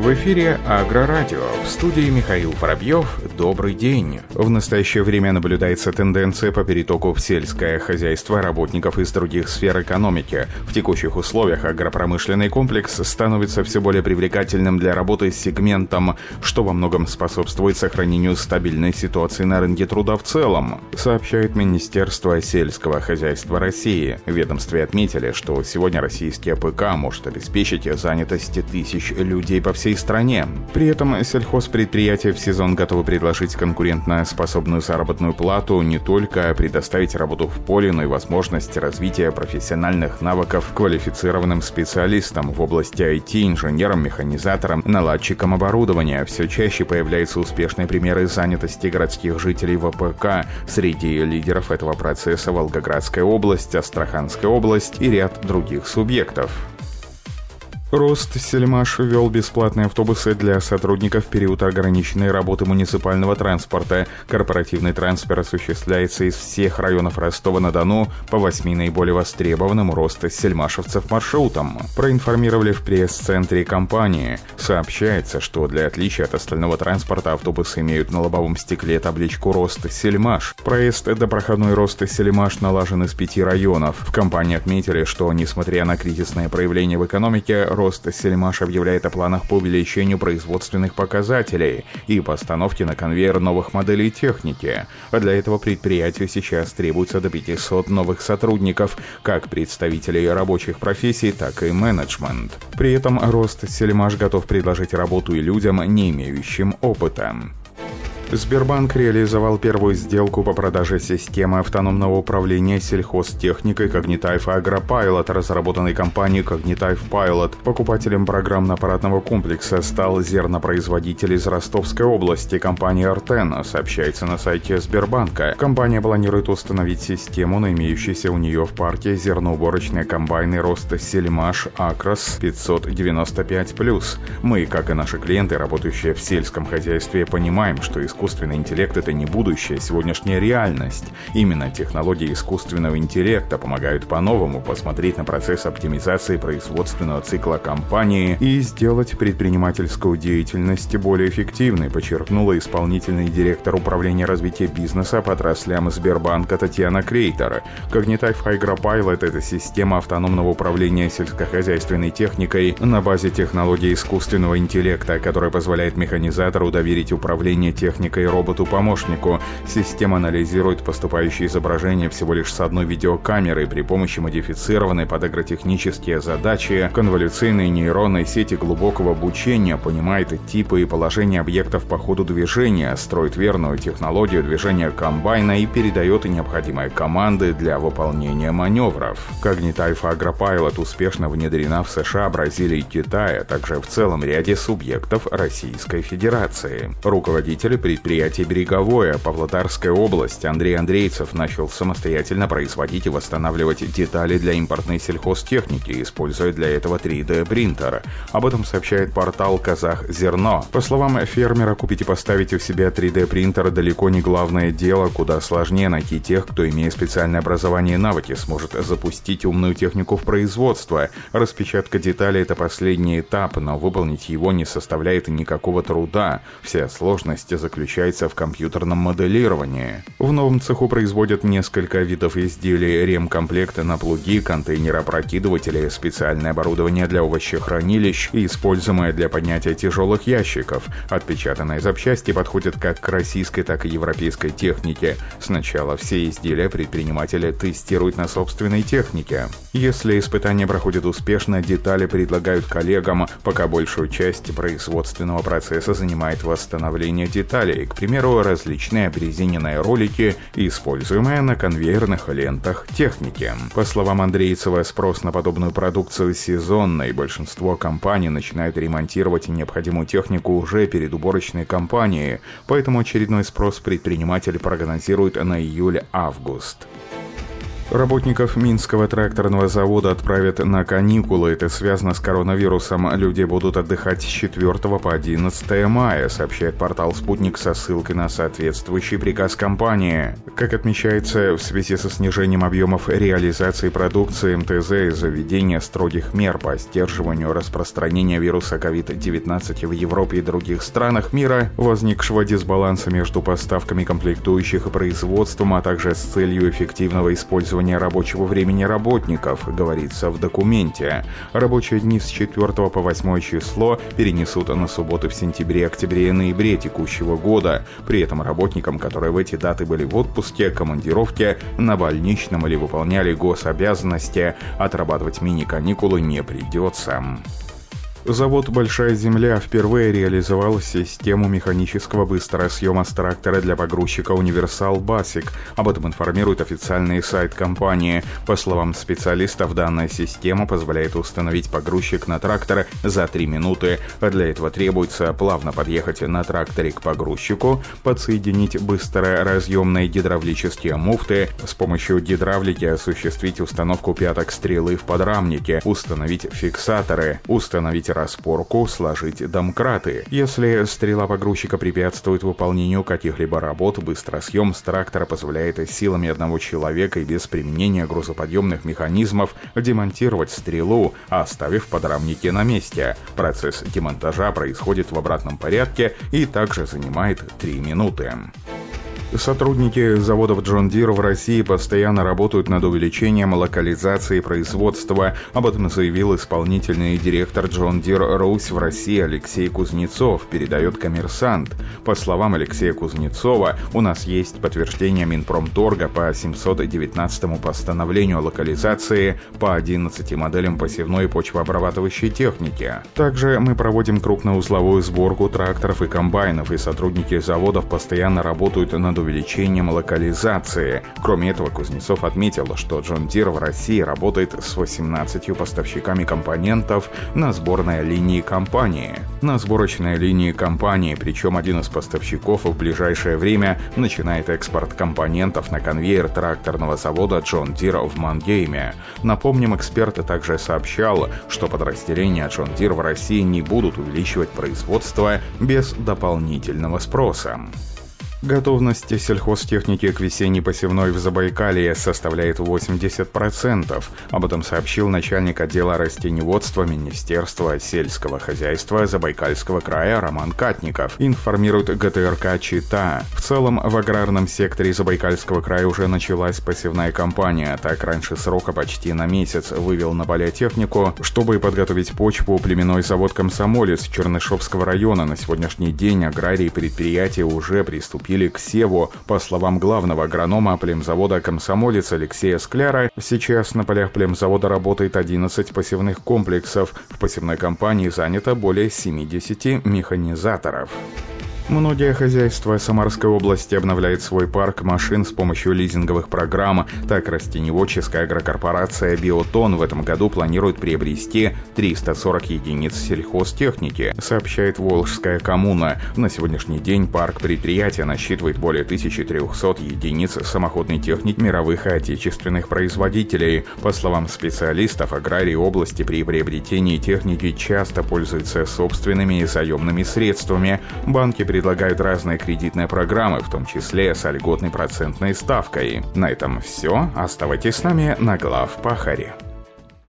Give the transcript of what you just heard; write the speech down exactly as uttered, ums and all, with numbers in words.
В эфире Агрорадио. В студии Михаил Воробьев. Добрый день. В настоящее время наблюдается тенденция по перетоку в сельское хозяйство работников из других сфер экономики. В текущих условиях агропромышленный комплекс становится все более привлекательным для работы с сегментом, что во многом способствует сохранению стабильной ситуации на рынке труда в целом, сообщает Министерство сельского хозяйства России. В ведомстве отметили, что сегодня российский АПК может обеспечить занятость тысяч людей по всей стране. При этом сельхозпредприятия в сезон готовы предложить конкурентоспособную заработную плату, не только предоставить работу в поле, но и возможность развития профессиональных навыков квалифицированным специалистам в области ай ти, инженерам, механизаторам, наладчикам оборудования. Все чаще появляются успешные примеры занятости городских жителей в АПК. Среди лидеров этого процесса Волгоградская область, Астраханская область и ряд других субъектов. Ростсельмаш ввел бесплатные автобусы для сотрудников в период ограниченной работы муниципального транспорта. Корпоративный транспорт осуществляется из всех районов Ростова-на-Дону по восьми наиболее востребованным ростсельмашевцев маршрутам, проинформировали в пресс-центре компании. Сообщается, что для отличия от остального транспорта автобусы имеют на лобовом стекле табличку «Ростсельмаш». Проезд до проходной «Ростсельмаш» налажен из пяти районов. В компании отметили, что, несмотря на кризисные проявления в экономике, Ростсельмаш объявляет о планах по увеличению производственных показателей и постановке на конвейер новых моделей техники. А для этого предприятию сейчас требуется до пятисот новых сотрудников, как представителей рабочих профессий, так и менеджмент. При этом Ростсельмаш готов предложить работу и людям, не имеющим опыта. Сбербанк реализовал первую сделку по продаже системы автономного управления сельхозтехникой Cognitive HygroPilot, разработанной компанией Cognitive Pilot. Покупателем программно-аппаратного комплекса стал зернопроизводитель из Ростовской области, компания «Артена», сообщается на сайте Сбербанка. Компания планирует установить систему на имеющейся у нее в парке зерноуборочные комбайны «Ростсельмаш Акрос пятьсот девяносто пять плюс». Мы, как и наши клиенты, работающие в сельском хозяйстве, понимаем, что искусство Искусственный интеллект – это не будущее, а сегодняшняя реальность. Именно технологии искусственного интеллекта помогают по-новому посмотреть на процесс оптимизации производственного цикла компании и сделать предпринимательскую деятельность более эффективной, подчеркнула исполнительный директор Управления развития бизнеса по отраслям Сбербанка Татьяна Крейтер. Cognitive HygroPilot – это система автономного управления сельскохозяйственной техникой на базе технологии искусственного интеллекта, которая позволяет механизатору доверить управление техникой и роботу-помощнику. Система анализирует поступающие изображения всего лишь с одной видеокамеры при помощи модифицированной под агротехнические задачи конволюционной нейронной сети глубокого обучения, понимает типы и положение объектов по ходу движения, строит верную технологию движения комбайна и передает необходимые команды для выполнения маневров. Cognitive HygroPilot успешно внедрена в США, Бразилии и Китае, а также в целом ряде субъектов Российской Федерации. Руководители предприятия Предприятие «Береговое», Павлодарская область, Андрей Андрейцев начал самостоятельно производить и восстанавливать детали для импортной сельхозтехники, используя для этого три дэ принтер. Об этом сообщает портал «Казахзерно». По словам фермера, купить и поставить у себя три дэ принтер далеко не главное дело, куда сложнее найти тех, кто, имея специальное образование и навыки, сможет запустить умную технику в производство. Распечатка деталей – это последний этап, но выполнить его не составляет никакого труда. Вся сложность заключается в компьютерном моделировании. В новом цеху производят несколько видов изделий: ремкомплекта на плуги, контейнеропрокидыватели, специальное оборудование для овощехранилищ и используемое для поднятия тяжелых ящиков. Отпечатанные запчасти подходят как к российской, так и европейской технике. Сначала все изделия предприниматели тестируют на собственной технике. Если испытания проходят успешно, детали предлагают коллегам, пока большую часть производственного процесса занимает восстановление деталей. К примеру, различные обрезиненные ролики, используемые на конвейерных лентах техники. По словам Андрейцева, спрос на подобную продукцию сезонный. Большинство компаний начинает ремонтировать необходимую технику уже перед уборочной кампанией, поэтому очередной спрос предприниматель прогнозирует на июль-август. Работников Минского тракторного завода отправят на каникулы. Это связано с коронавирусом. Люди будут отдыхать с четвёртого по одиннадцатое мая, сообщает портал «Спутник» со ссылкой на соответствующий приказ компании. Как отмечается, в связи со снижением объемов реализации продукции эм тэ зэ из-за введения строгих мер по сдерживанию распространения вируса ковид девятнадцать в Европе и других странах мира, возникшего дисбаланса между поставками комплектующих и производством, а также с целью эффективного использования рабочего времени работников, говорится в документе. Рабочие дни с четвёртого по восьмое число перенесут на субботы в сентябре, октябре и ноябре текущего года. При этом работникам, которые в эти даты были в отпуске, командировке, на больничном или выполняли гособязанности, отрабатывать мини-каникулы не придется. Завод «Большая Земля» впервые реализовал систему механического быстрого съема с трактора для погрузчика «Универсал Басик». Об этом информирует официальный сайт компании. По словам специалистов, данная система позволяет установить погрузчик на трактор за три минуты. Для этого требуется плавно подъехать на тракторе к погрузчику, подсоединить быстроразъемные гидравлические муфты, с помощью гидравлики осуществить установку пяток стрелы в подрамнике, установить фиксаторы, установить распорку, сложить домкраты. Если стрела погрузчика препятствует выполнению каких-либо работ, быстросъем с трактора позволяет силами одного человека и без применения грузоподъемных механизмов демонтировать стрелу, оставив подрамники на месте. Процесс демонтажа происходит в обратном порядке и также занимает три минуты. Сотрудники заводов John Deere в России постоянно работают над увеличением локализации производства. Об этом заявил исполнительный директор John Deere Русь в России Алексей Кузнецов, передает «Коммерсант». По словам Алексея Кузнецова, у нас есть подтверждение Минпромторга по семьсот девятнадцатому постановлению о локализации по одиннадцати моделям посевной и почвообрабатывающей техники. Также мы проводим крупноузловую сборку тракторов и комбайнов, и сотрудники заводов постоянно работают над увеличением локализации. Кроме этого, Кузнецов отметил, что John Deere в России работает с восемнадцатью поставщиками компонентов на сборной линии компании. На сборочной линии компании, причем один из поставщиков в ближайшее время начинает экспорт компонентов на конвейер тракторного завода John Deere в Мангейме. Напомним, эксперт также сообщал, что подразделения John Deere в России не будут увеличивать производство без дополнительного спроса. Готовность сельхозтехники к весенней посевной в Забайкалье составляет восемьдесят процентов. Об этом сообщил начальник отдела растениеводства Министерства сельского хозяйства Забайкальского края Роман Катников, информирует гэ тэ эр ка «ЧИТА». В целом, в аграрном секторе Забайкальского края уже началась посевная кампания. Так, раньше срока почти на месяц вывел на поля технику, чтобы подготовить почву племенной завод «Комсомолец» Чернышевского района. На сегодняшний день аграрии и предприятия уже приступили к севу. По словам главного агронома племзавода «Комсомолец» Алексея Скляра, сейчас на полях племзавода работает одиннадцать посевных комплексов. В посевной кампании занято более семидесяти механизаторов. Многие хозяйства Самарской области обновляют свой парк машин с помощью лизинговых программ. Так, растениеводческая агрокорпорация «Биотон» в этом году планирует приобрести триста сорок единиц сельхозтехники, сообщает Волжская коммуна. На сегодняшний день парк предприятия насчитывает более тысячи трёхсот единиц самоходной техники мировых и отечественных производителей. По словам специалистов, аграрии области при приобретении техники часто пользуются собственными и заемными средствами. Банки предприятия предлагают разные кредитные программы, в том числе с льготной процентной ставкой. На этом все. Оставайтесь с нами на глав Пахаре.